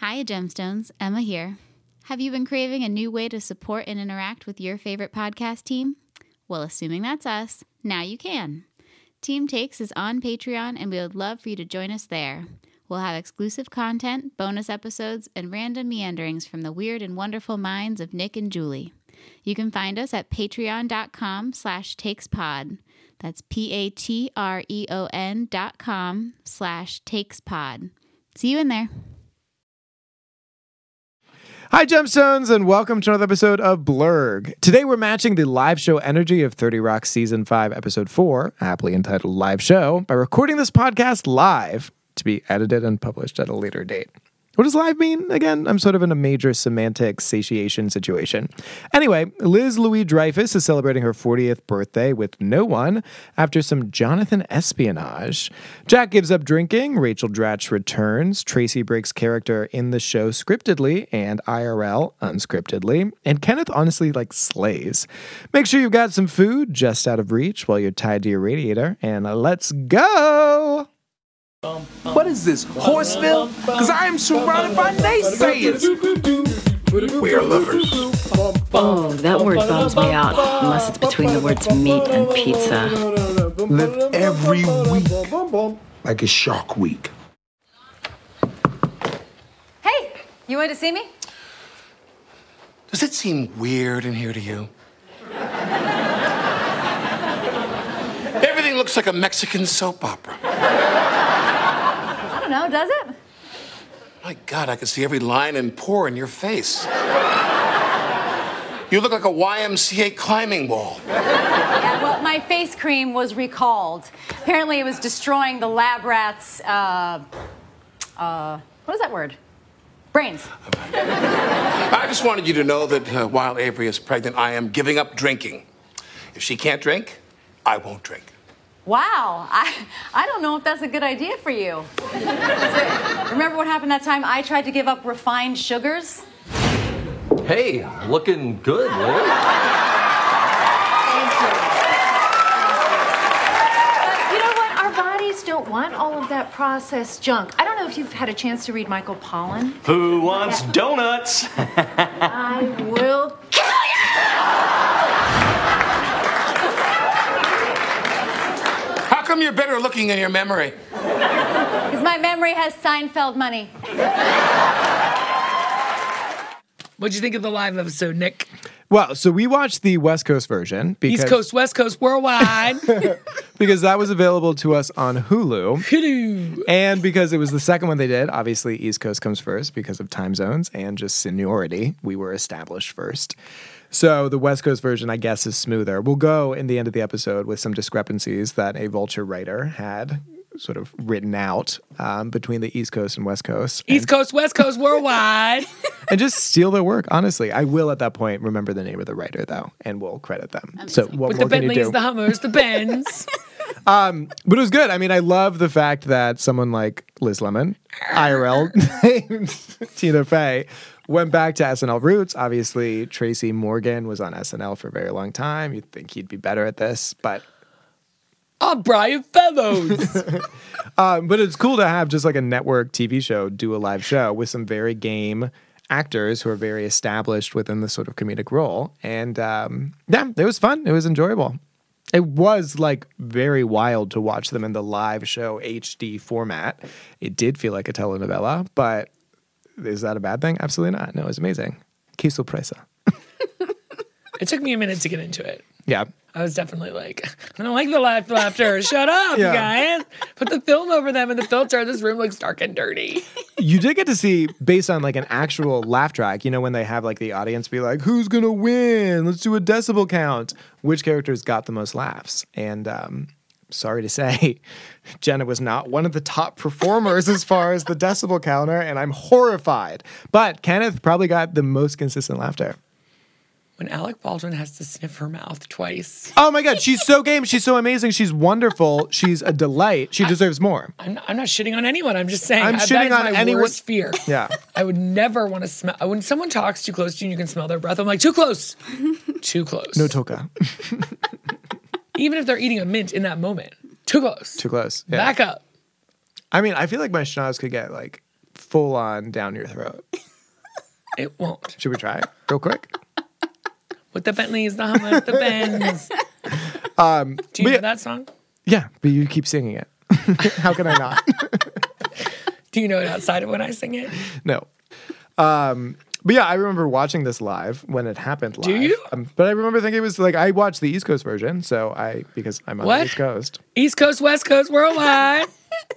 Hiya, Gemstones. Emma here. Have you been craving a new way to support and interact with your favorite podcast team? Well, assuming that's us, now you can. Team Takes is on Patreon, and we would love for you to join us there. We'll have exclusive content, bonus episodes, and random meanderings from the weird and wonderful minds of Nick and Julie. You can find us at patreon.com/takespod. That's patreon.com/takespod. See you in there. Hi, Gemstones, and welcome to another episode of Blurg. Today we're matching the live show energy of 30 Rock Season 5, Episode 4, aptly entitled Live Show, by recording this podcast live to be edited and published at a later date. What does live mean? Again, I'm sort of in a major semantic satiation situation. Anyway, Liz Louis-Dreyfus is celebrating her 40th birthday with no one after some Jonathan espionage. Jack gives up drinking, Rachel Dratch returns, Tracy breaks character in the show scriptedly and IRL unscriptedly, and Kenneth honestly, slays. Make sure you've got some food just out of reach while you're tied to your radiator, and let's go! What is this, Horseville? Because I am surrounded by naysayers. We are lovers. Oh, that word bums me out, unless it's between the words meat and pizza. Live every week like a shark week. Hey, you wanted to see me? Does it seem weird in here to you? Everything looks like a Mexican soap opera. I don't know, does it? My God, I can see every line and pore in your face. You look like a YMCA climbing wall. Yeah, well, my face cream was recalled. Apparently, it was destroying the lab rats, what is that word? Brains. I just wanted you to know that while Avery is pregnant, I am giving up drinking. If she can't drink, I won't drink. Wow, I don't know if that's a good idea for you. Remember what happened that time I tried to give up refined sugars? Hey, looking good, Liz. Thank you. But you know what? Our bodies don't want all of that processed junk. I don't know if you've had a chance to read Michael Pollan. Who wants donuts? I will kill you! How come you're better looking in your memory? Because my memory has Seinfeld money. What'd you think of the live episode, Nick? Well, so we watched the West Coast version. East Coast, West Coast, worldwide. Because that was available to us on Hulu. Hulu. And because it was the second one they did, obviously East Coast comes first because of time zones and just seniority. We were established first. So the West Coast version, I guess, is smoother. We'll go in the end of the episode with some discrepancies that a Vulture writer had sort of written out between the East Coast and West Coast. East Coast, West Coast, worldwide. And just steal their work, honestly. I will at that point remember the name of the writer, though, and we'll credit them. Amazing. So what with more the can Bentleys, you do? The Hummers, the Benz. But it was good. I mean, I love the fact that someone like Liz Lemon, IRL named Tina Fey, went back to SNL roots. Obviously, Tracy Morgan was on SNL for a very long time. You'd think he'd be better at this, but... I'm Brian Fellows! But it's cool to have just like a network TV show do a live show with some very game actors who are very established within the sort of comedic role. And yeah, it was fun. It was enjoyable. It was like very wild to watch them in the live show HD format. It did feel like a telenovela, but... Is that a bad thing? Absolutely not. No, it's amazing. Que sorpresa. It took me a minute to get into it. Yeah. I was definitely like, I don't like the laughter. Shut up, yeah. You guys. Put the film over them and the filter. This room looks dark and dirty. You did get to see, based on like an actual laugh track, you know, when they have like the audience be like, who's going to win? Let's do a decibel count. Which characters got the most laughs? And sorry to say, Jenna was not one of the top performers as far as the decibel counter, and I'm horrified. But Kenneth probably got the most consistent laughter. When Alec Baldwin has to sniff her mouth twice. Oh my God, she's so game. She's so amazing. She's wonderful. She's a delight. She deserves more. I'm not shitting on anyone. I'm just saying I'm shitting on anyone's fear. Yeah. I would never want to smell. When someone talks too close to you and you can smell their breath, I'm like, too close. Too close. No toka. Even if they're eating a mint in that moment. Too close. Too close. Yeah. Back up. I mean, I feel like my schnoz could get like full on down your throat. It won't. Should we try it real quick? With the Bentleys, the Hummers, the Benz. Do you know that song? Yeah, but you keep singing it. How can I not? Do you know it outside of when I sing it? No. But yeah, I remember watching this live when it happened live. Do you? But I remember thinking it was like, I watched the East Coast version, so because I'm on the East Coast. East Coast, West Coast, worldwide.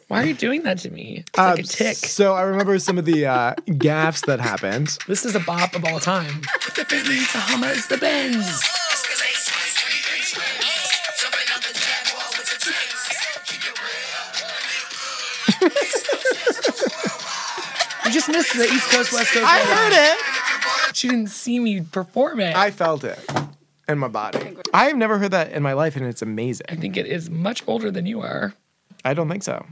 Why are you doing that to me? It's like a tick. So I remember some of the gaffes that happened. This is a bop of all time. The Bentleys, the Hummers, the Benz. You just missed the East Coast, West Coast. I heard it. She didn't see me perform it. I felt it in my body. I have never heard that in my life, and it's amazing. I think it is much older than you are. I don't think so.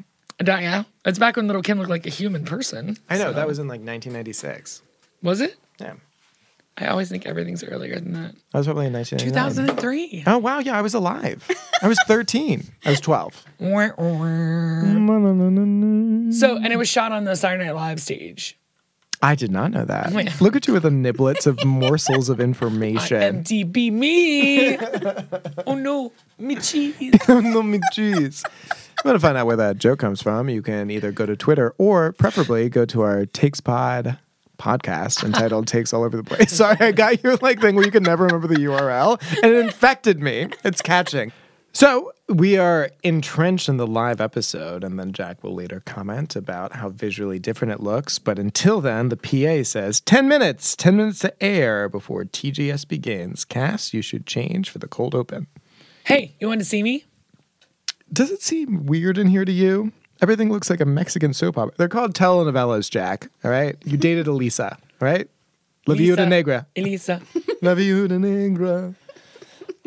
Yeah. It's back when Little Kim looked like a human person. I know. So. That was in like 1996. Was it? Yeah. I always think everything's earlier than that. I was probably in 2003. Oh, wow. Yeah, I was alive. I was 13. I was 12. And it was shot on the Saturday Night Live stage. I did not know that. Yeah. Look at you with the niblets of morsels of information. IMDb me. Oh, no. Me cheese. Oh, no, me cheese. If you want to find out where that joke comes from, you can either go to Twitter or preferably go to our Takes Pod podcast entitled Takes All Over the Place. Sorry, I got your thing where you can never remember the URL, and it infected me. It's catching. So we are entrenched in the live episode, and then Jack will later comment about how visually different it looks. But until then, the PA says, 10 minutes, 10 minutes to air before TGS begins. Cass, you should change for the cold open. Hey, you want to see me? Does it seem weird in here to you? Everything looks like a Mexican soap opera. They're called telenovelas, Jack, all right? You dated Elisa, right? La Viuda Negra. Elisa. La Viuda Negra.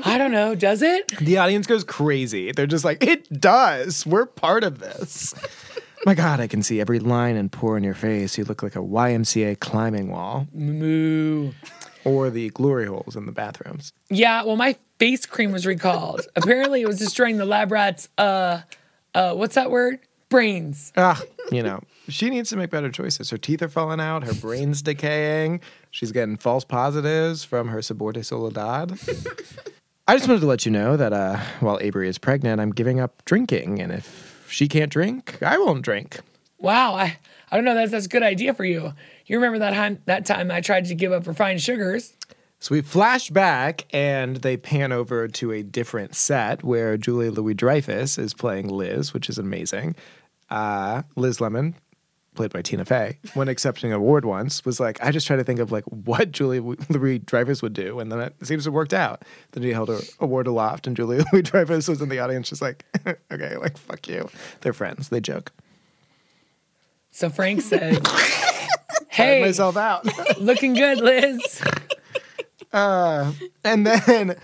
I don't know. Does it? The audience goes crazy. They're just like, it does. We're part of this. My God, I can see every line and pore in your face. You look like a YMCA climbing wall. Moo. Or the glory holes in the bathrooms. Yeah, well, my face cream was recalled. Apparently, it was destroying the lab rats, what's that word? Brains. You know, she needs to make better choices. Her teeth are falling out. Her brain's decaying. She's getting false positives from her sabor de soledad. I just wanted to let you know that while Avery is pregnant, I'm giving up drinking. And if she can't drink, I won't drink. Wow, I don't know. That's a good idea for you. You remember that time I tried to give up refined sugars? So we flash back, and they pan over to a different set where Julia Louis-Dreyfus is playing Liz, which is amazing. Liz Lemon, played by Tina Fey, when accepting an award once, was like, I just try to think of like what Julia Louis-Dreyfus would do, and then it seems to have worked out. Then she held her award aloft, and Julia Louis-Dreyfus was in the audience just like, okay, like, fuck you. They're friends. They joke. So Frank said, hey, myself out. Looking good, Liz. And then,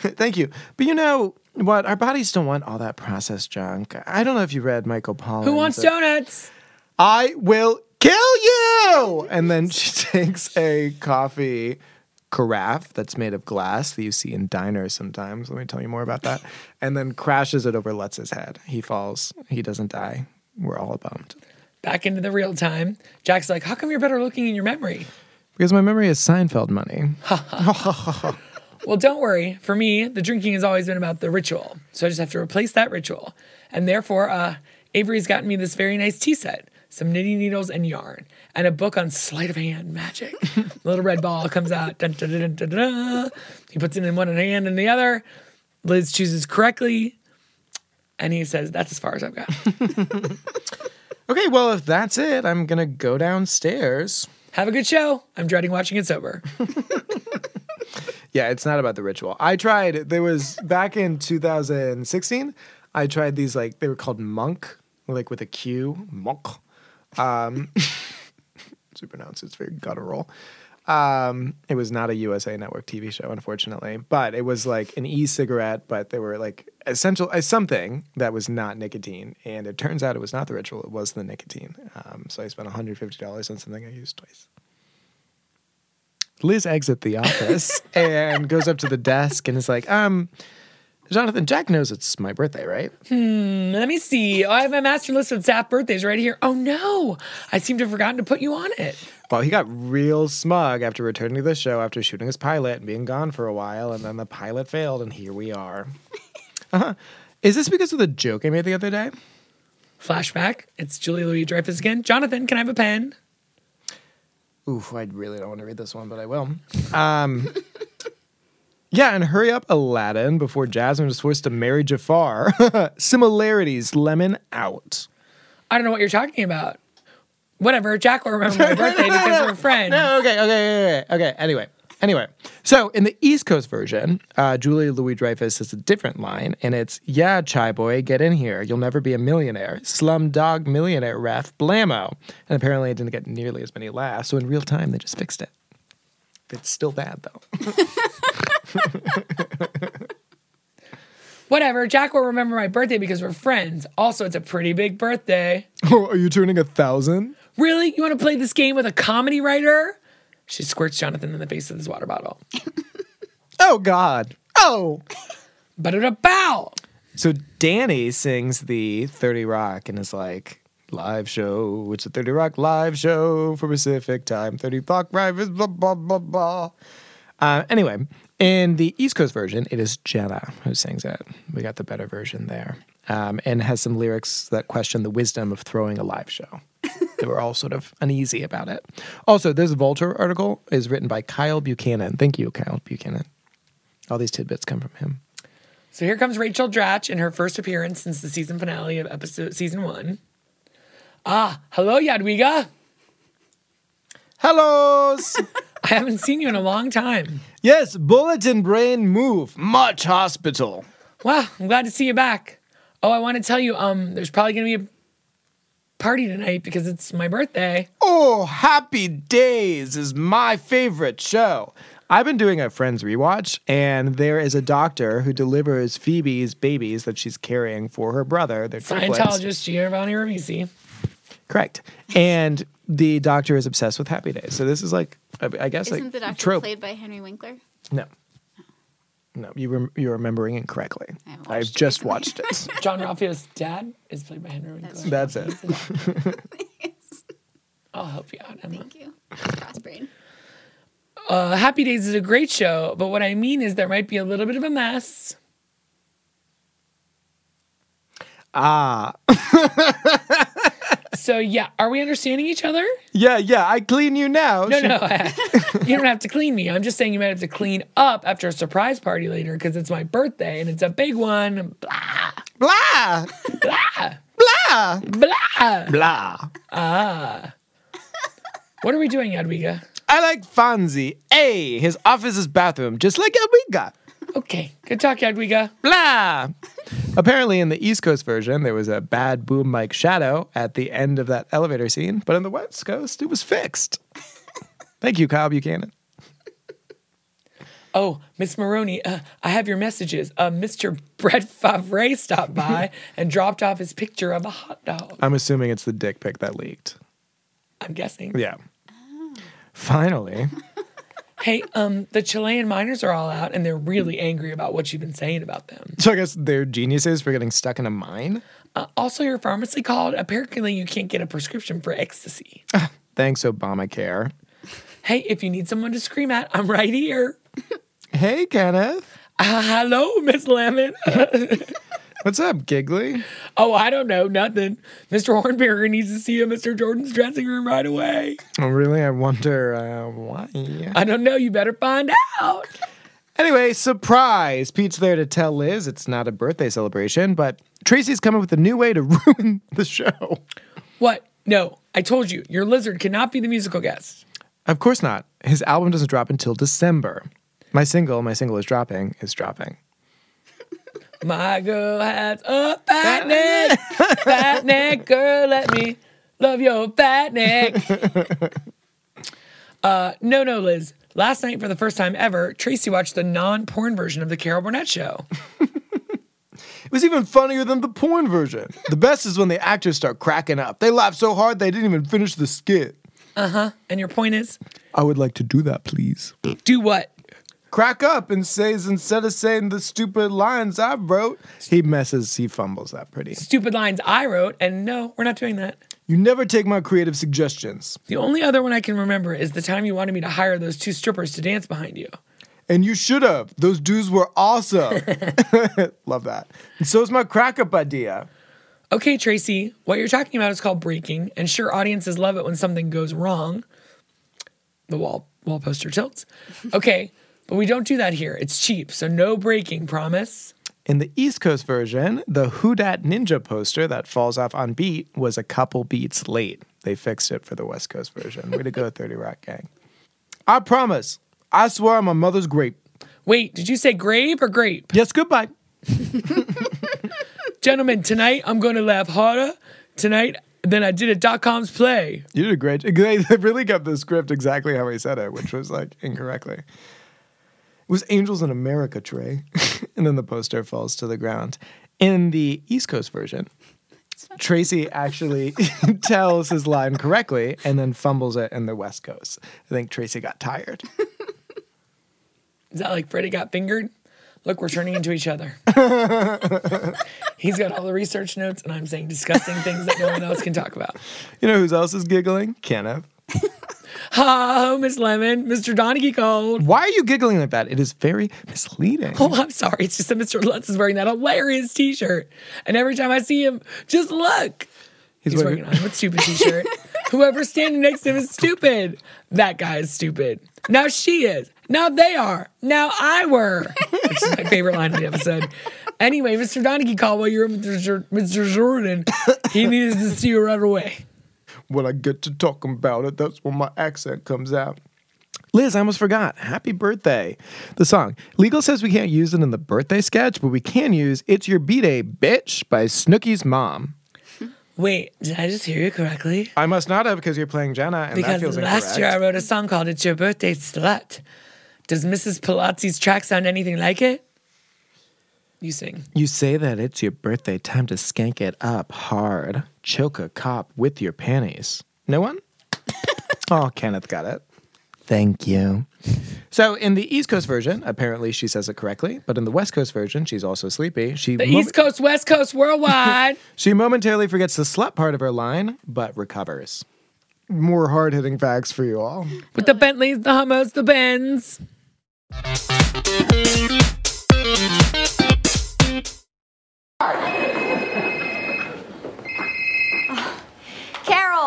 thank you. But you know what? Our bodies don't want all that processed junk. I don't know if you read Michael Pollan. Who wants donuts? I will kill you! And then she takes a coffee carafe that's made of glass that you see in diners sometimes. Let me tell you more about that. And then crashes it over Lutz's head. He falls. He doesn't die. We're all bummed. Back into the real time. Jack's like, how come you're better looking in your memory? Because my memory is Seinfeld money. Well, don't worry. For me, the drinking has always been about the ritual. So I just have to replace that ritual. And therefore, Avery's gotten me this very nice tea set. Some knitting needles and yarn. And a book on sleight of hand magic. The little red ball comes out. Dun, dun, dun, dun, dun, dun. He puts it in one hand and the other. Liz chooses correctly. And he says, that's as far as I've got. Okay, well, if that's it, I'm going to go downstairs. Have a good show. I'm dreading watching it sober. Yeah, it's not about the ritual. I tried, there was, back in 2016, I tried these, like, they were called Monk, like with a Q, Monk. It's pronounced, it's very guttural. It was not a USA Network TV show, unfortunately, but it was like an e-cigarette, but they were like essential something that was not nicotine, and it turns out it was not the ritual, it was the nicotine. So I spent $150 on something I used twice. Liz exits the office and goes up to the desk and is like, Jonathan, Jack knows it's my birthday, right? Let me see. I have my master list of Zap birthdays right here. Oh, no. I seem to have forgotten to put you on it. Well, he got real smug after returning to the show after shooting his pilot and being gone for a while, and then the pilot failed, and here we are. Is this because of the joke I made the other day? Flashback. It's Julia Louis-Dreyfus again. Jonathan, can I have a pen? Oof, I really don't want to read this one, but I will. Yeah, and hurry up, Aladdin, before Jasmine was forced to marry Jafar. Similarities, lemon out. I don't know what you're talking about. Whatever, Jack will remember my birthday because we're friends. No, okay. Anyway. So, in the East Coast version, Julia Louis-Dreyfus has a different line, and it's, yeah, chai boy, get in here. You'll never be a millionaire. Slumdog millionaire ref blammo. And apparently it didn't get nearly as many laughs, so in real time they just fixed it. It's still bad, though. Whatever, Jack will remember my birthday because we're friends. Also, it's a pretty big birthday. Oh, are you turning 1,000? Really? You want to play this game with a comedy writer? She squirts Jonathan in the face with his water bottle. Oh, God. Oh. Ba-da-da-bow. So Danny sings the 30 Rock and is like, live show. It's a 30 Rock live show for Pacific time. 30 Rock live is blah, blah, blah, blah. Anyway, in the East Coast version, it is Jenna who sings it. We got the better version there. And has some lyrics that question the wisdom of throwing a live show. They were all sort of uneasy about it. Also, this Vulture article is written by Kyle Buchanan. Thank you, Kyle Buchanan. All these tidbits come from him. So here comes Rachel Dratch in her first appearance since the season finale of season one. Ah, hello, Yadwiga. Hellos. I haven't seen you in a long time. Yes, bulletin brain move. Much hospital. Wow, I'm glad to see you back. Oh, I want to tell you, there's probably going to be a party tonight because it's my birthday. Oh, Happy Days is my favorite show. I've been doing a Friends rewatch, and there is a doctor who delivers Phoebe's babies that she's carrying for her brother. Scientologist Giovanni Ribisi. Correct. And the doctor is obsessed with Happy Days. So this is like, I guess, isn't like the doctor trope. Played by Henry Winkler? No. You're remembering incorrectly. I've just watched it. John Ralphio's dad is played by Henry Winkler. That's it. Yes. I'll help you out, Emma. Thank you. Crossbrain. Happy Days is a great show, but what I mean is there might be a little bit of a mess. Ah. So, yeah, are we understanding each other? Yeah, I clean you now. No, you don't have to clean me. I'm just saying you might have to clean up after a surprise party later because it's my birthday and it's a big one. Blah. Blah. Blah. Blah. Blah. Blah. Ah. What are we doing, Yadwiga? I like Fonzie. Hey, his office is bathroom, just like Yadwiga. Okay, good talk, Yadwiga. Blah! Apparently in the East Coast version, there was a bad boom mic shadow at the end of that elevator scene, but on the West Coast, it was fixed. Thank you, Kyle Buchanan. Oh, Miss Maroney, I have your messages. Mr. Brett Favre stopped by and dropped off his picture of a hot dog. I'm assuming it's the dick pic that leaked. I'm guessing. Yeah. Oh. Finally. Hey, the Chilean miners are all out, and they're really angry about what you've been saying about them. So I guess they're geniuses for getting stuck in a mine? Also, your pharmacy called. Apparently, you can't get a prescription for ecstasy. Thanks, Obamacare. Hey, if you need someone to scream at, I'm right here. Hey, Kenneth. Hello, Miss Lemon. What's up, Giggly? Oh, I don't know, nothing. Mr. Hornberger needs to see you in Mr. Jordan's dressing room right away. Oh, really? I wonder why. I don't know. You better find out. Anyway, surprise. Pete's there to tell Liz it's not a birthday celebration, but Tracy's coming with a new way to ruin the show. What? No, I told you. Your lizard cannot be the musical guest. Of course not. His album doesn't drop until December. My single is dropping, My girl has a fat neck. Fat neck, girl, let me love your fat neck. No, Liz. Last night, for the first time ever, Tracy watched the non-porn version of the Carol Burnett show. It was even funnier than the porn version. The best is when the actors start cracking up. They laugh so hard they didn't even finish the skit. And your point is? I would like to do that, please. Do what? crack up and says, instead of saying the stupid lines I wrote, he fumbles that pretty. Stupid lines I wrote, and no, we're not doing that. You never take my creative suggestions. The only other one I can remember is the time you wanted me to hire those two strippers to dance behind you. And you should have. Those dudes were awesome. Love that. And so is my crack up idea. Okay, Tracy, what you're talking about is called breaking, and sure, audiences love it when something goes wrong. The wall poster tilts. Okay, but we don't do that here. It's cheap, so no breaking, promise. In the East Coast version, the Who Dat Ninja poster that falls off on beat was a couple beats late. They fixed it for the West Coast version. Way to go, 30 Rock gang. I promise. I swear on my mother's grape. Wait, did you say grape or grape? Yes, goodbye. Gentlemen, tonight I'm going to laugh harder tonight than I did at .com's play. You did a great job. They really kept the script exactly how he said it, which was like incorrectly. It was Angels in America, Trey. And then the poster falls to the ground. In the East Coast version, Tracy actually tells his line correctly and then fumbles it in the West Coast. I think Tracy got tired. Is that like Freddie Got Fingered? Look, we're turning into each other. He's got all the research notes, and I'm saying disgusting things that no one else can talk about. You know who else is giggling? Kenneth. Oh, Miss Lemon. Mr. Donaghy called. Why are you giggling like that? It is very misleading. Oh, I'm sorry. It's just that Mr. Lutz is wearing that hilarious T-shirt. And every time I see him, just look. He's working on a stupid T-shirt. Whoever's standing next to him is stupid. That guy is stupid. Now she is. Now they are. Now I were. Which is my favorite line of the episode. Anyway, Mr. Donaghy called while you were with Mr. Jordan. He needed to see you right away. When I get to talking about it, that's when my accent comes out. Liz, I almost forgot. Happy birthday. The song. Legal says we can't use it in the birthday sketch, but we can use It's Your B-Day, Bitch by Snooki's mom. Wait, did I just hear you correctly? I must not have, because you're playing Jenna, and that feels incorrect. Because last year I wrote a song called It's Your Birthday, Slut. Does Mrs. Palazzi's track sound anything like it? You sing. You say that it's your birthday, time to skank it up hard. Choke a cop with your panties. No one? Oh, Kenneth got it. Thank you. So in the East Coast version, apparently she says it correctly, but in the West Coast version, she's also sleepy. East Coast, West Coast, worldwide. She momentarily forgets the slut part of her line, but recovers. More hard-hitting facts for you all. With the Bentleys, the Hummers, the Benz.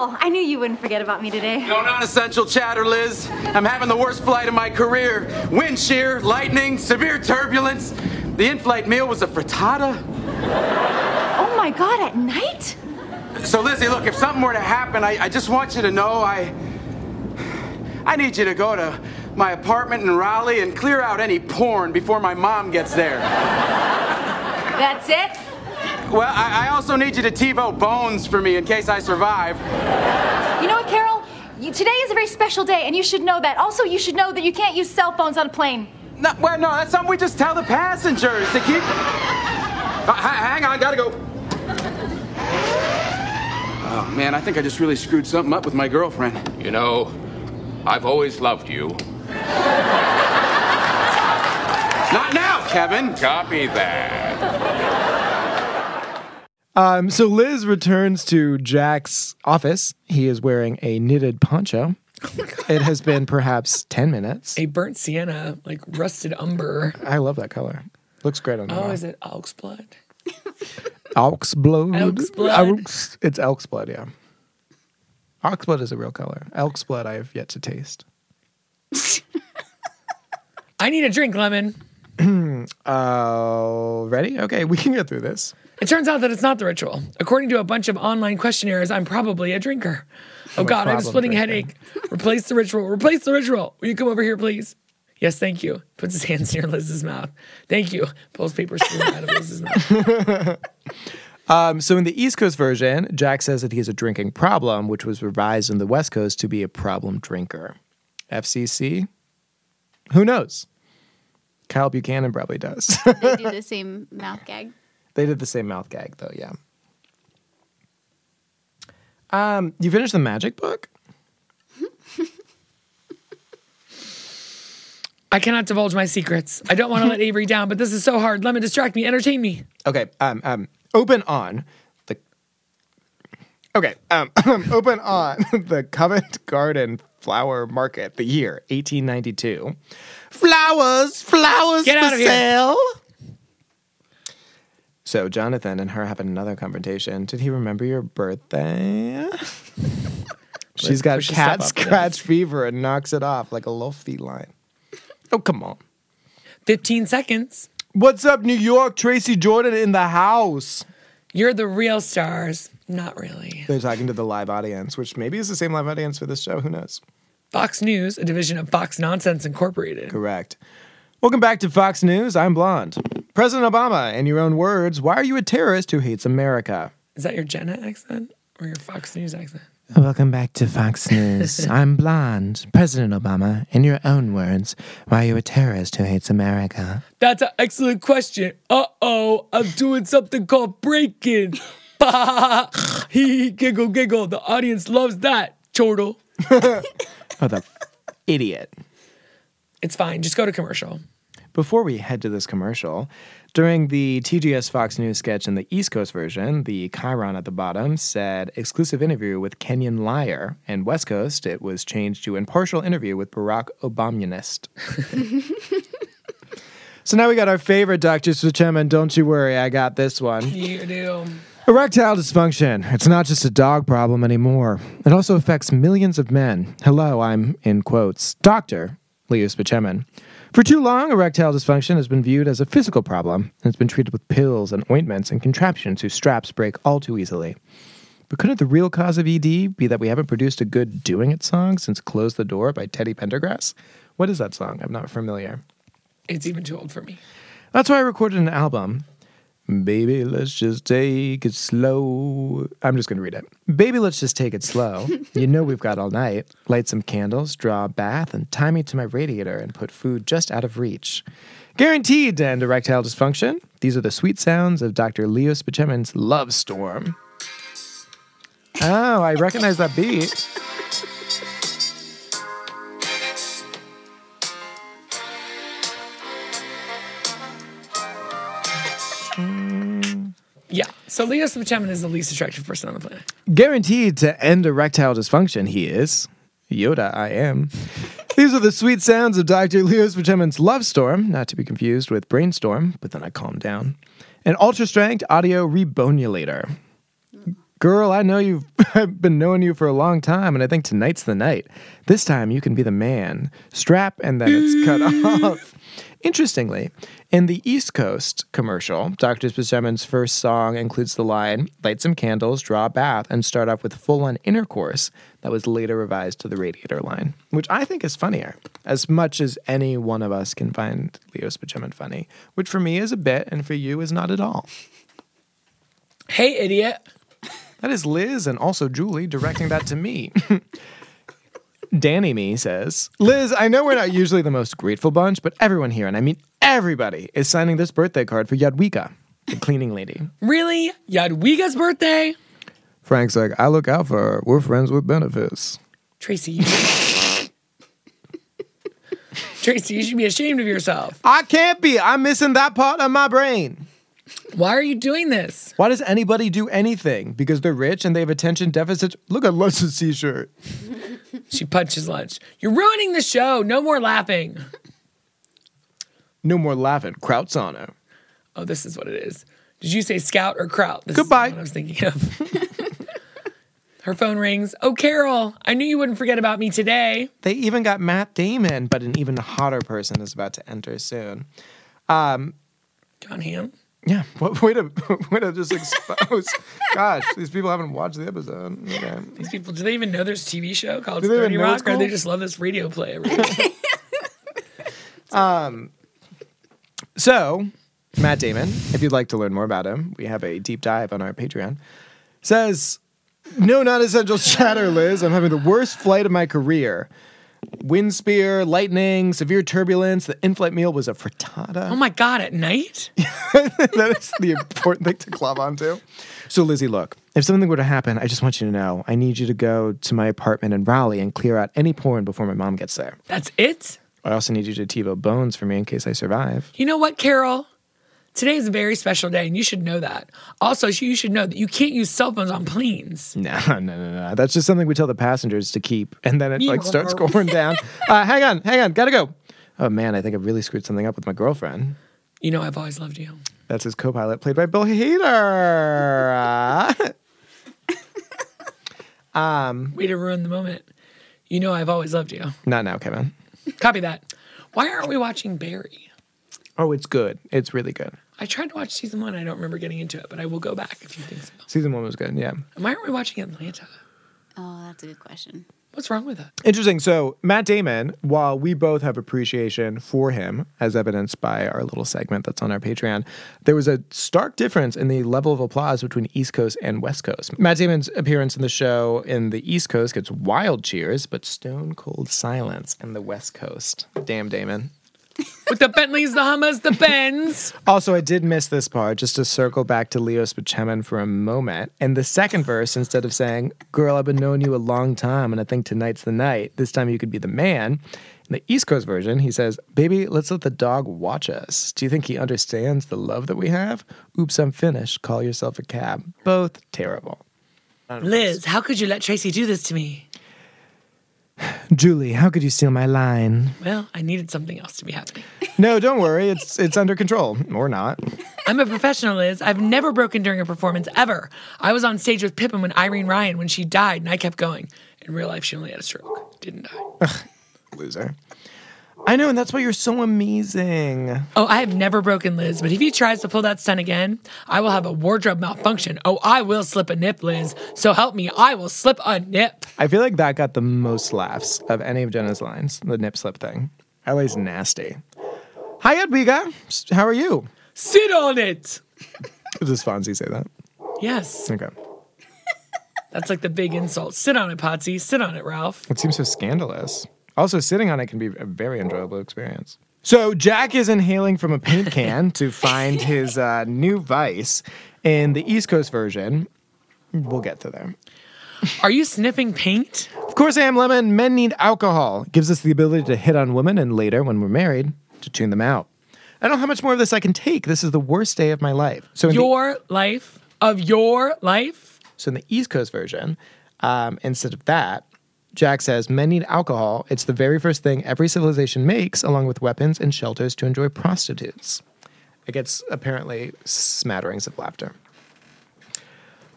I knew you wouldn't forget about me today. No non-essential chatter, Liz. I'm having the worst flight of my career. Wind shear, lightning, severe turbulence. The in-flight meal was a frittata. Oh my God, at night? So Lizzie, look, if something were to happen, I just want you to know I need you to go to my apartment in Raleigh and clear out any porn before my mom gets there. That's it? Well, I also need you to TiVo Bones for me in case I survive. You know what, Carol? Today is a very special day, and you should know that. Also, you should know that you can't use cell phones on a plane. No, well, no, that's something we just tell the passengers to keep... hang on, gotta go. Oh, man, I think I just really screwed something up with my girlfriend. You know, I've always loved you. Not now, Kevin. Copy that. So Liz returns to Jack's office. He is wearing a knitted poncho. It has been perhaps 10 minutes. A burnt sienna, like rusted umber. I love that color. Looks great on the wall. Oh, is it elk's blood? Elk's blood? Elk's blood. It's elk's blood, yeah. Elk's blood is a real color. Elk's blood I have yet to taste. I need a drink, Lemon. Ready? Okay, we can get through this. It turns out that it's not the ritual. According to a bunch of online questionnaires, I'm probably a drinker. Oh, God, I have a splitting headache. Replace the ritual. Replace the ritual. Will you come over here, please? Yes, thank you. Puts his hands near Liz's mouth. Thank you. Pulls paper spoon out of Liz's mouth. So in the East Coast version, Jack says that he has a drinking problem, which was revised in the West Coast to be a problem drinker. FCC? Who knows? Kyle Buchanan probably does. They do the same mouth gag. They did the same mouth gag, though, yeah. You finished the magic book? I cannot divulge my secrets. I don't want to let Avery down, but this is so hard. Lemon, distract me. Entertain me. Okay. Open on the... Okay. Open on the Covent Garden Flower Market, the year 1892. Flowers for sale. So Jonathan and her have another confrontation. Did he remember your birthday? She's got cat scratch fever and knocks it off like a lofty line. Oh, come on. 15 seconds. What's up, New York? Tracy Jordan in the house. You're the real stars. Not really. They're talking to the live audience, which maybe is the same live audience for this show. Who knows? Fox News, a division of Fox Nonsense Incorporated. Correct. Welcome back to Fox News. I'm Blonde. President Obama, in your own words, why are you a terrorist who hates America? Is that your Jenna accent or your Fox News accent? Welcome back to Fox News. I'm Blonde. President Obama, in your own words, why are you a terrorist who hates America? That's an excellent question. Uh-oh, I'm doing something called breaking. He giggle, giggle. The audience loves that, chortle. Oh, the idiot. It's fine. Just go to commercial. Before we head to this commercial, during the TGS Fox News sketch in the East Coast version, the chyron at the bottom said, exclusive interview with Kenyan liar. And West Coast, it was changed to impartial interview with Barack Obamunist. So now we got our favorite Dr. Switchman. Don't you worry, I got this one. You do. Erectile dysfunction. It's not just a dog problem anymore. It also affects millions of men. Hello, I'm, in quotes, Dr. Leo Spichemin. For too long, erectile dysfunction has been viewed as a physical problem, and it's been treated with pills and ointments and contraptions whose straps break all too easily. But couldn't the real cause of ED be that we haven't produced a good doing it song since Close the Door by Teddy Pendergrass? What is that song? I'm not familiar. It's even too old for me. That's why I recorded an album. Baby, let's just take it slow. I'm just going to read it. Baby, let's just take it slow. You know we've got all night. Light some candles, draw a bath, and tie me to my radiator and put food just out of reach. Guaranteed to end erectile dysfunction. These are the sweet sounds of Dr. Leo Spichemin's Love Storm. Oh, I recognize that beat. Yeah, so Leo Spichemin is the least attractive person on the planet. Guaranteed to end erectile dysfunction, he is. Yoda, I am. These are the sweet sounds of Dr. Leo Spichemin's Love Storm, not to be confused with Brainstorm, but then I calmed down. An ultra-strength audio rebonulator. Girl, I know you've I've been knowing you for a long time, and I think tonight's the night. This time you can be the man. Strap, and then it's cut off. Interestingly, in the East Coast commercial, Dr. Spichemin's first song includes the line, light some candles, draw a bath, and start off with full-on intercourse that was later revised to the radiator line, which I think is funnier, as much as any one of us can find Leo Spichemin funny, which for me is a bit and for you is not at all. Hey, idiot. That is Liz and also Julie directing that to me. Danny Me says, Liz, I know we're not usually the most grateful bunch, but everyone here, and I mean everybody, is signing this birthday card for Yadwiga, the cleaning lady. Really? Yadwiga's birthday? Frank's like, I look out for her. We're friends with benefits. Tracy, you should be ashamed of yourself. I can't be. I'm missing that part of my brain. Why are you doing this? Why does anybody do anything? Because they're rich and they have attention deficits. Look at Lunch's t-shirt. She punches Lunch. You're ruining the show. No more laughing. No more laughing. Kraut sauna. Oh, this is what it is. Did you say scout or kraut? This Goodbye. Is what I was thinking of. Her phone rings. Oh, Carol, I knew you wouldn't forget about me today. They even got Matt Damon, but an even hotter person is about to enter soon. John Hamm? Yeah, what way to just expose. Gosh, these people haven't watched the episode. Okay. These people, do they even know there's a TV show called 30 Rock, or they just love this radio play every day? So, Matt Damon, if you'd like to learn more about him, we have a deep dive on our Patreon, says, no non-essential chatter, Liz. I'm having the worst flight of my career. Wind spear, lightning, severe turbulence. The in-flight meal was a frittata. Oh my God, at night? That is the important thing to glom onto. So Lizzie, look, if something were to happen, I just want you to know, I need you to go to my apartment in Raleigh and clear out any porn before my mom gets there. That's it? I also need you to TiVo Bones for me in case I survive. You know what, Carol? Today is a very special day, and you should know that. Also, you should know that you can't use cell phones on planes. No. That's just something we tell the passengers to keep, and then it starts going down. Hang on, gotta go. Oh, man, I think I've really screwed something up with my girlfriend. You know I've always loved you. That's his co-pilot, played by Bill Hader. Way to ruin the moment. You know I've always loved you. Not now, Kevin. Copy that. Why aren't we watching Barry? Oh, it's good. It's really good. I tried to watch season one. I don't remember getting into it, but I will go back if you think so. Season one was good, yeah. Why aren't we watching Atlanta? Oh, that's a good question. What's wrong with it? Interesting. So Matt Damon, while we both have appreciation for him, as evidenced by our little segment that's on our Patreon, there was a stark difference in the level of applause between East Coast and West Coast. Matt Damon's appearance in the show in the East Coast gets wild cheers, but stone-cold silence in the West Coast. Damn, Damon. With the Bentleys, the Hummers, the Benz. Also, I did miss this part, just to circle back to Leo Spaceman for a moment. In the second verse, instead of saying, girl, I've been knowing you a long time, and I think tonight's the night. This time you could be the man. In the East Coast version, he says, baby, let's let the dog watch us. Do you think he understands the love that we have? Oops, I'm finished. Call yourself a cab. Both terrible. Liz, how could you let Tracy do this to me? Julie, how could you steal my line? Well, I needed something else to be happening. No, don't worry. It's under control. Or not. I'm a professional, Liz. I've never broken during a performance, ever. I was on stage with Pippin when Irene Ryan, when she died, and I kept going. In real life, she only had a stroke. Didn't die. Ugh, loser. I know, and that's why you're so amazing. Oh, I have never broken Liz, but if he tries to pull that stunt again, I will have a wardrobe malfunction. Oh, I will slip a nip, Liz. So help me, I will slip a nip. I feel like that got the most laughs of any of Jenna's lines, the nip slip thing. LA's nasty. Hi, Edwiga. How are you? Sit on it. Does Fonzie say that? Yes. Okay. That's like the big insult. Sit on it, Potsy. Sit on it, Ralph. It seems so scandalous. Also, sitting on it can be a very enjoyable experience. So Jack is inhaling from a paint can to find his new vice. In the East Coast version, we'll get to there. Are you sniffing paint? Of course I am, Lemon. Men need alcohol. It gives us the ability to hit on women and later, when we're married, to tune them out. I don't know how much more of this I can take. This is the worst day of my life. So your life? So in the East Coast version, instead of that, Jack says, men need alcohol. It's the very first thing every civilization makes, along with weapons and shelters to enjoy prostitutes. It gets, apparently, smatterings of laughter.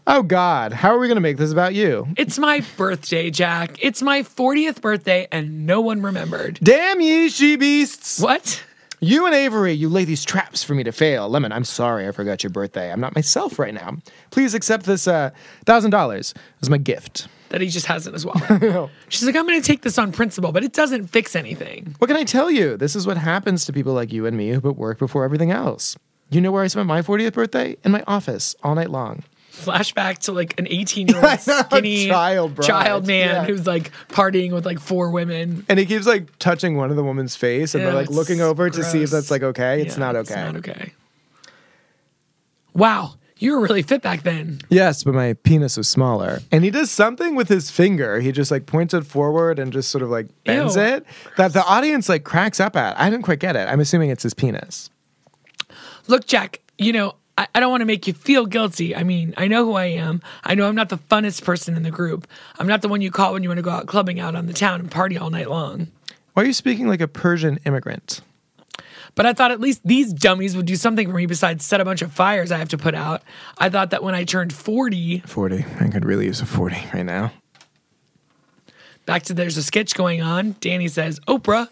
Oh, God. How are we going to make this about you? It's my birthday, Jack. It's my 40th birthday, and no one remembered. Damn ye, she-beasts. What? You and Avery, you lay these traps for me to fail. Lemon, I'm sorry I forgot your birthday. I'm not myself right now. Please accept this $1,000 as my gift. That he just has it as well. She's like, I'm going to take this on principle, but it doesn't fix anything. What can I tell you? This is what happens to people like you and me who put work before everything else. You know where I spent my 40th birthday? In my office all night long. Flashback to like an 18-year-old skinny child man who's like partying with like four women. And he keeps like touching one of the woman's face and they're like looking over gross. To see if that's like okay. It's not okay. It's not okay. Wow. You were really fit back then. Yes, but my penis was smaller. And he does something with his finger. He just like points it forward and just sort of like bends it. That the audience like cracks up at. I didn't quite get it. I'm assuming it's his penis. Look, Jack, you know, I don't want to make you feel guilty. I mean, I know who I am. I know I'm not the funnest person in the group. I'm not the one you call when you want to go out clubbing out on the town and party all night long. Why are you speaking like a Persian immigrant? But I thought at least these dummies would do something for me besides set a bunch of fires I have to put out. I thought that when I turned 40... 40. I could really use a 40 right now. Back to there's a sketch going on. Danny says, Oprah,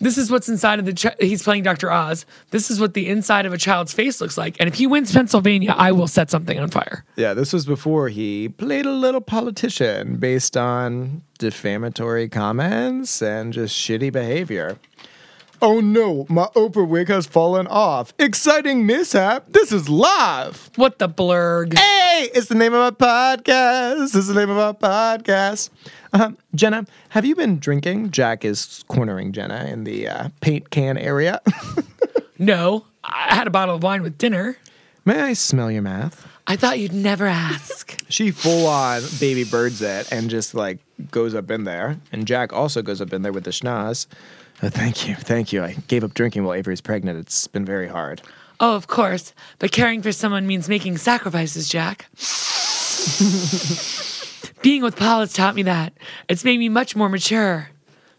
this is what's inside of the... He's playing Dr. Oz. This is what the inside of a child's face looks like. And if he wins Pennsylvania, I will set something on fire. Yeah, this was before he played a little politician based on defamatory comments and just shitty behavior. Oh no, my Oprah wig has fallen off. Exciting mishap. This is live. What the blurg? Hey, it's the name of my podcast. It's the name of my podcast. Jenna, have you been drinking? Jack is cornering Jenna in the paint can area. No, I had a bottle of wine with dinner. May I smell your mouth? I thought you'd never ask. She full on baby birds it and just like goes up in there, and Jack also goes up in there with the schnoz. Oh, thank you, thank you. I gave up drinking while Avery's pregnant. It's been very hard. Oh, of course. But caring for someone means making sacrifices, Jack. Being with Paul has taught me that. It's made me much more mature.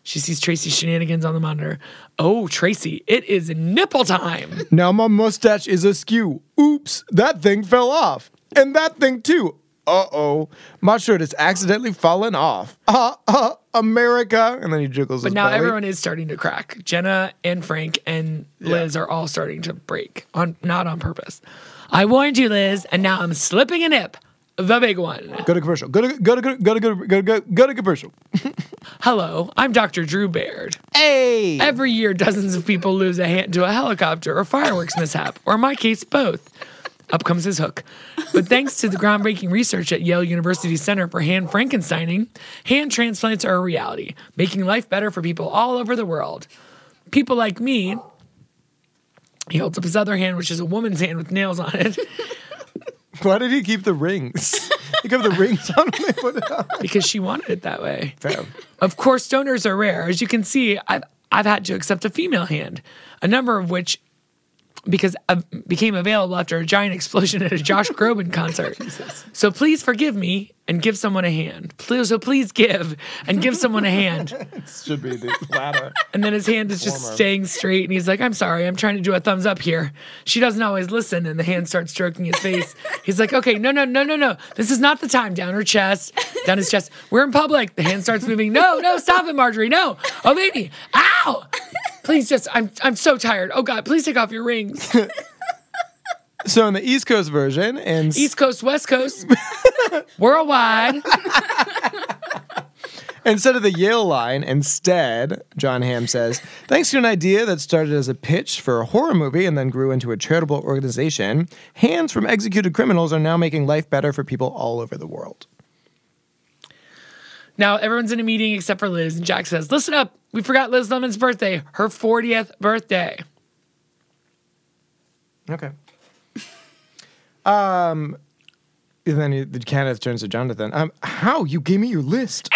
She sees Tracy's shenanigans on the monitor. Oh, Tracy, it is nipple time. Now my mustache is askew. Oops, that thing fell off. And that thing too. Uh-oh, my shirt has accidentally fallen off. America. And then he jiggles his belly. But now everyone is starting to crack. Jenna and Frank and Liz are all starting to break. Not on purpose. I warned you, Liz, and now I'm slipping a nip. The big one. Go to commercial. Go to commercial. Hello, I'm Dr. Drew Baird. Hey! Every year, dozens of people lose a hand to a helicopter or fireworks mishap, or in my case, both. Up comes his hook. But thanks to the groundbreaking research at Yale University Center for Hand Frankensteining, hand transplants are a reality, making life better for people all over the world. People like me, he holds up his other hand, which is a woman's hand with nails on it. Why did he keep the rings? He kept the rings on when they put it on. Because she wanted it that way. Damn. Of course, donors are rare. As you can see, I've had to accept a female hand, a number of which became available after a giant explosion at a Josh Groban concert. So please forgive me and give someone a hand. Please give and give someone a hand. It should be the latter. And then his hand is just staying straight, and he's like, I'm sorry, I'm trying to do a thumbs up here. She doesn't always listen, and the hand starts stroking his face. He's like, okay, no. This is not the time. Down his chest. We're in public. The hand starts moving. No, stop it, Marjorie, no. Oh, baby, ow! Please just, I'm so tired. Oh, God, please take off your rings. So in the East Coast version and... East Coast, West Coast, worldwide. Instead of the Yale line, instead, John Hamm says, thanks to an idea that started as a pitch for a horror movie and then grew into a charitable organization, hands from executed criminals are now making life better for people all over the world. Now, everyone's in a meeting except for Liz, and Jack says, listen up, we forgot Liz Lemon's birthday, her 40th birthday. Okay. Then Kenneth turns to Jonathan. How? You gave me your list.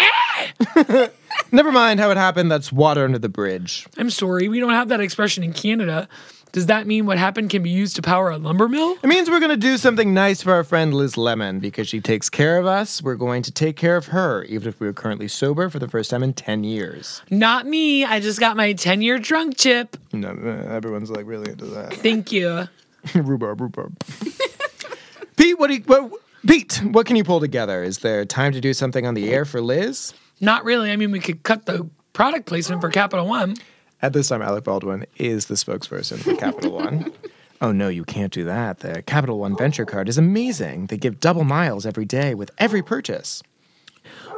Never mind how it happened, that's water under the bridge. I'm sorry, we don't have that expression in Canada. Does that mean what happened can be used to power a lumber mill? It means we're going to do something nice for our friend Liz Lemon. Because she takes care of us, we're going to take care of her, even if we were currently sober for the first time in 10 years. Not me. I just got my 10-year drunk chip. No, everyone's like really into that. Thank you. Rhubarb. Pete, what can you pull together? Is there time to do something on the air for Liz? Not really. I mean, we could cut the product placement for Capital One. At this time, Alec Baldwin is the spokesperson for Capital One. Oh, no, you can't do that. The Capital One Venture Card is amazing. They give double miles every day with every purchase.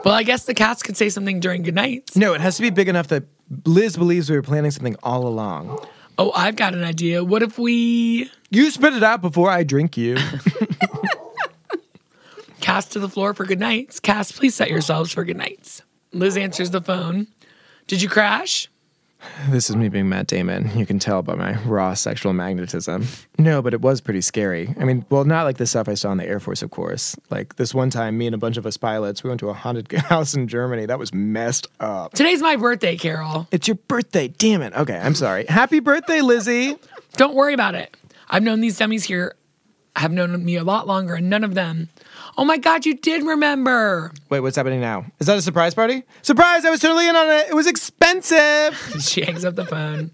Well, I guess the cats could say something during goodnights. No, it has to be big enough that Liz believes we were planning something all along. Oh, I've got an idea. What if we... You spit it out before I drink you. Cast to the floor for goodnights. Cast, please set yourselves for goodnights. Liz answers the phone. Did you crash? This is me being Matt Damon. You can tell by my raw sexual magnetism. No, but it was pretty scary. I mean, well, not like the stuff I saw in the Air Force, of course. Like this one time, me and a bunch of us pilots, we went to a haunted house in Germany. That was messed up. Today's my birthday, Carol. It's your birthday, damn it. Okay, I'm sorry. Happy birthday, Lizzie. Don't worry about it. I've known these dummies here. Have known me a lot longer, and none of them. Oh my God, you did remember. Wait, what's happening now? Is that a surprise party? Surprise, I was totally in on it. It was expensive. She hangs up the phone.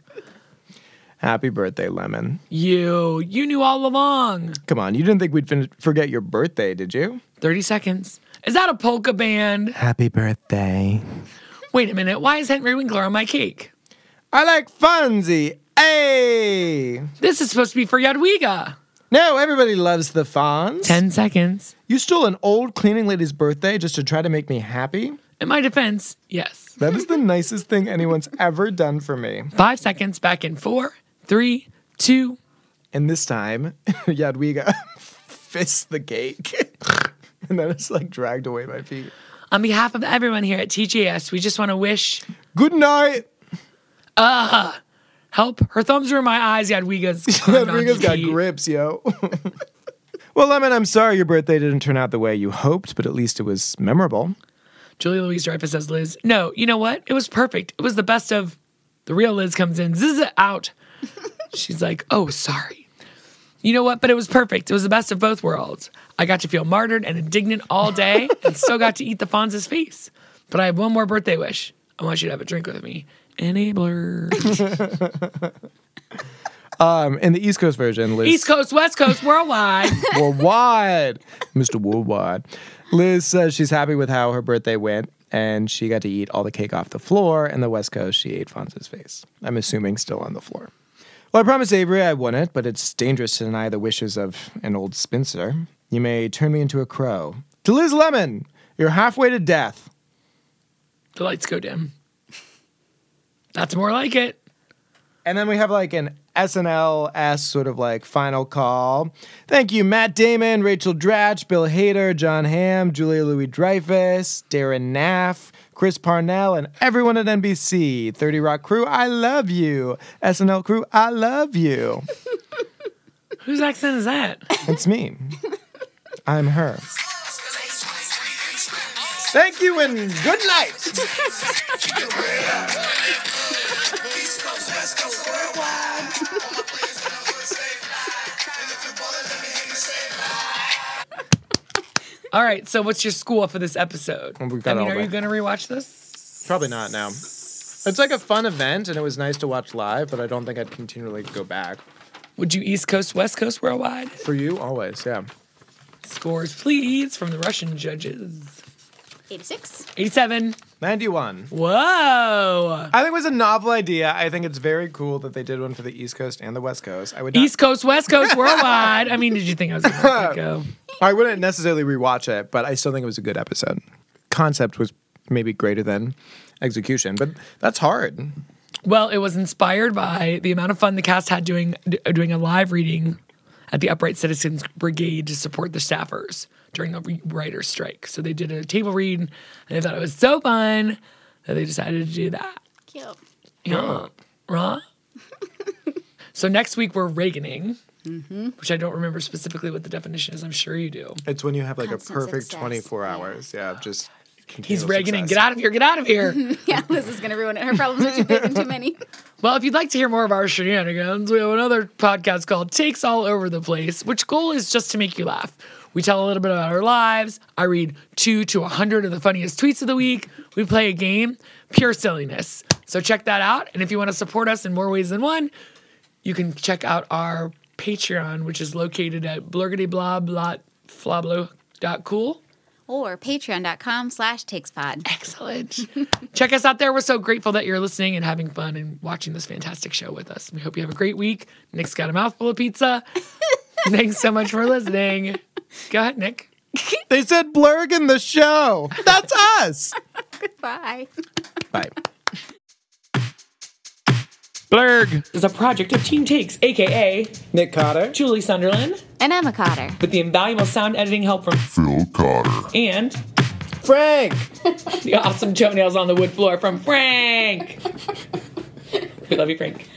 Happy birthday, Lemon. You knew all along. Come on, you didn't think we'd forget your birthday, did you? 30 seconds. Is that a polka band? Happy birthday. Wait a minute, why is Henry Winkler on my cake? I like Fonzie. Hey! This is supposed to be for Yadwiga. No, everybody loves the Fonz. 10 seconds. You stole an old cleaning lady's birthday just to try to make me happy? In my defense, yes. That is the nicest thing anyone's ever done for me. 5 seconds, back in 4, 3, 2. And this time, Yadwiga fists the cake. And then it's like dragged away by feet. On behalf of everyone here at TGS, we just want to wish... Good night. Help. Her thumbs are in my eyes. Yadwiga's got grips, yo. Well, Lemon, I'm sorry your birthday didn't turn out the way you hoped, but at least it was memorable. Julia Louis-Dreyfus as Liz. No, you know what? It was perfect. It was the best of the real Liz comes in. Zzz, out. She's like, oh, sorry. You know what? But it was perfect. It was the best of both worlds. I got to feel martyred and indignant all day and still got to eat the Fonz's face. But I have one more birthday wish. I want you to have a drink with me. Enabler. In the East Coast version, Liz... East Coast, West Coast, worldwide. Worldwide. Mr. Worldwide. Liz says she's happy with how her birthday went, and she got to eat all the cake off the floor, and the West Coast, she ate Fonz's face. I'm assuming still on the floor. Well, I promised Avery I wouldn't, but it's dangerous to deny the wishes of an old spinster. You may turn me into a crow. To Liz Lemon, you're halfway to death. The lights go dim. That's more like it. And then we have like an SNL-esque sort of like final call. Thank you, Matt Damon, Rachel Dratch, Bill Hader, John Hamm, Julia Louis-Dreyfus, Darren Naff, Chris Parnell, and everyone at NBC. 30 Rock crew, I love you. SNL crew, I love you. Whose accent is that? It's me. I'm her. Thank you and good night. All right, so what's your score for this episode? Are you going to rewatch this? Probably not now. It's like a fun event, and it was nice to watch live, but I don't think I'd continually go back. Would you East Coast, West Coast, worldwide? For you, always, yeah. Scores, please, from the Russian judges. 86. 87. 91. Whoa. I think it was a novel idea. I think it's very cool that they did one for the East Coast and the West Coast. East Coast, West Coast, worldwide. I mean, did you think I was going to go? I wouldn't necessarily rewatch it, but I still think it was a good episode. Concept was maybe greater than execution, but that's hard. Well, it was inspired by the amount of fun the cast had doing a live reading at the Upright Citizens Brigade to support the staffers during the writer's strike. So they did a table read, and they thought it was so fun that they decided to do that. Cute. Yeah. Right? So next week we're Reaganing. Mm-hmm. Which I don't remember specifically what the definition is. I'm sure you do. It's when you have like constant a perfect success. 24 hours. Yeah, just he's Reaganing. Get out of here. Get out of here. Yeah, Liz is going to ruin it. Her problems are too big and too many. Well, if you'd like to hear more of our shenanigans, we have another podcast called Takes All Over the Place, which goal is just to make you laugh. We tell a little bit about our lives. I read 2 to 100 of the funniest tweets of the week. We play a game. Pure silliness. So check that out. And if you want to support us in more ways than one, you can check out our Patreon, which is located at blurgidyblob.cool. Or patreon.com/takespod. Excellent. Check us out there. We're so grateful that you're listening and having fun and watching this fantastic show with us. We hope you have a great week. Nick's got a mouthful of pizza. Thanks so much for listening. Go ahead, Nick. They said Blurg in the show. That's us. Goodbye. Bye. Blurg is a project of Team Takes, a.k.a. Nick Cotter, Julie Sunderland, and Emma Cotter, with the invaluable sound editing help from Phil Cotter and Frank. The awesome toenails on the wood floor from Frank. We love you, Frank.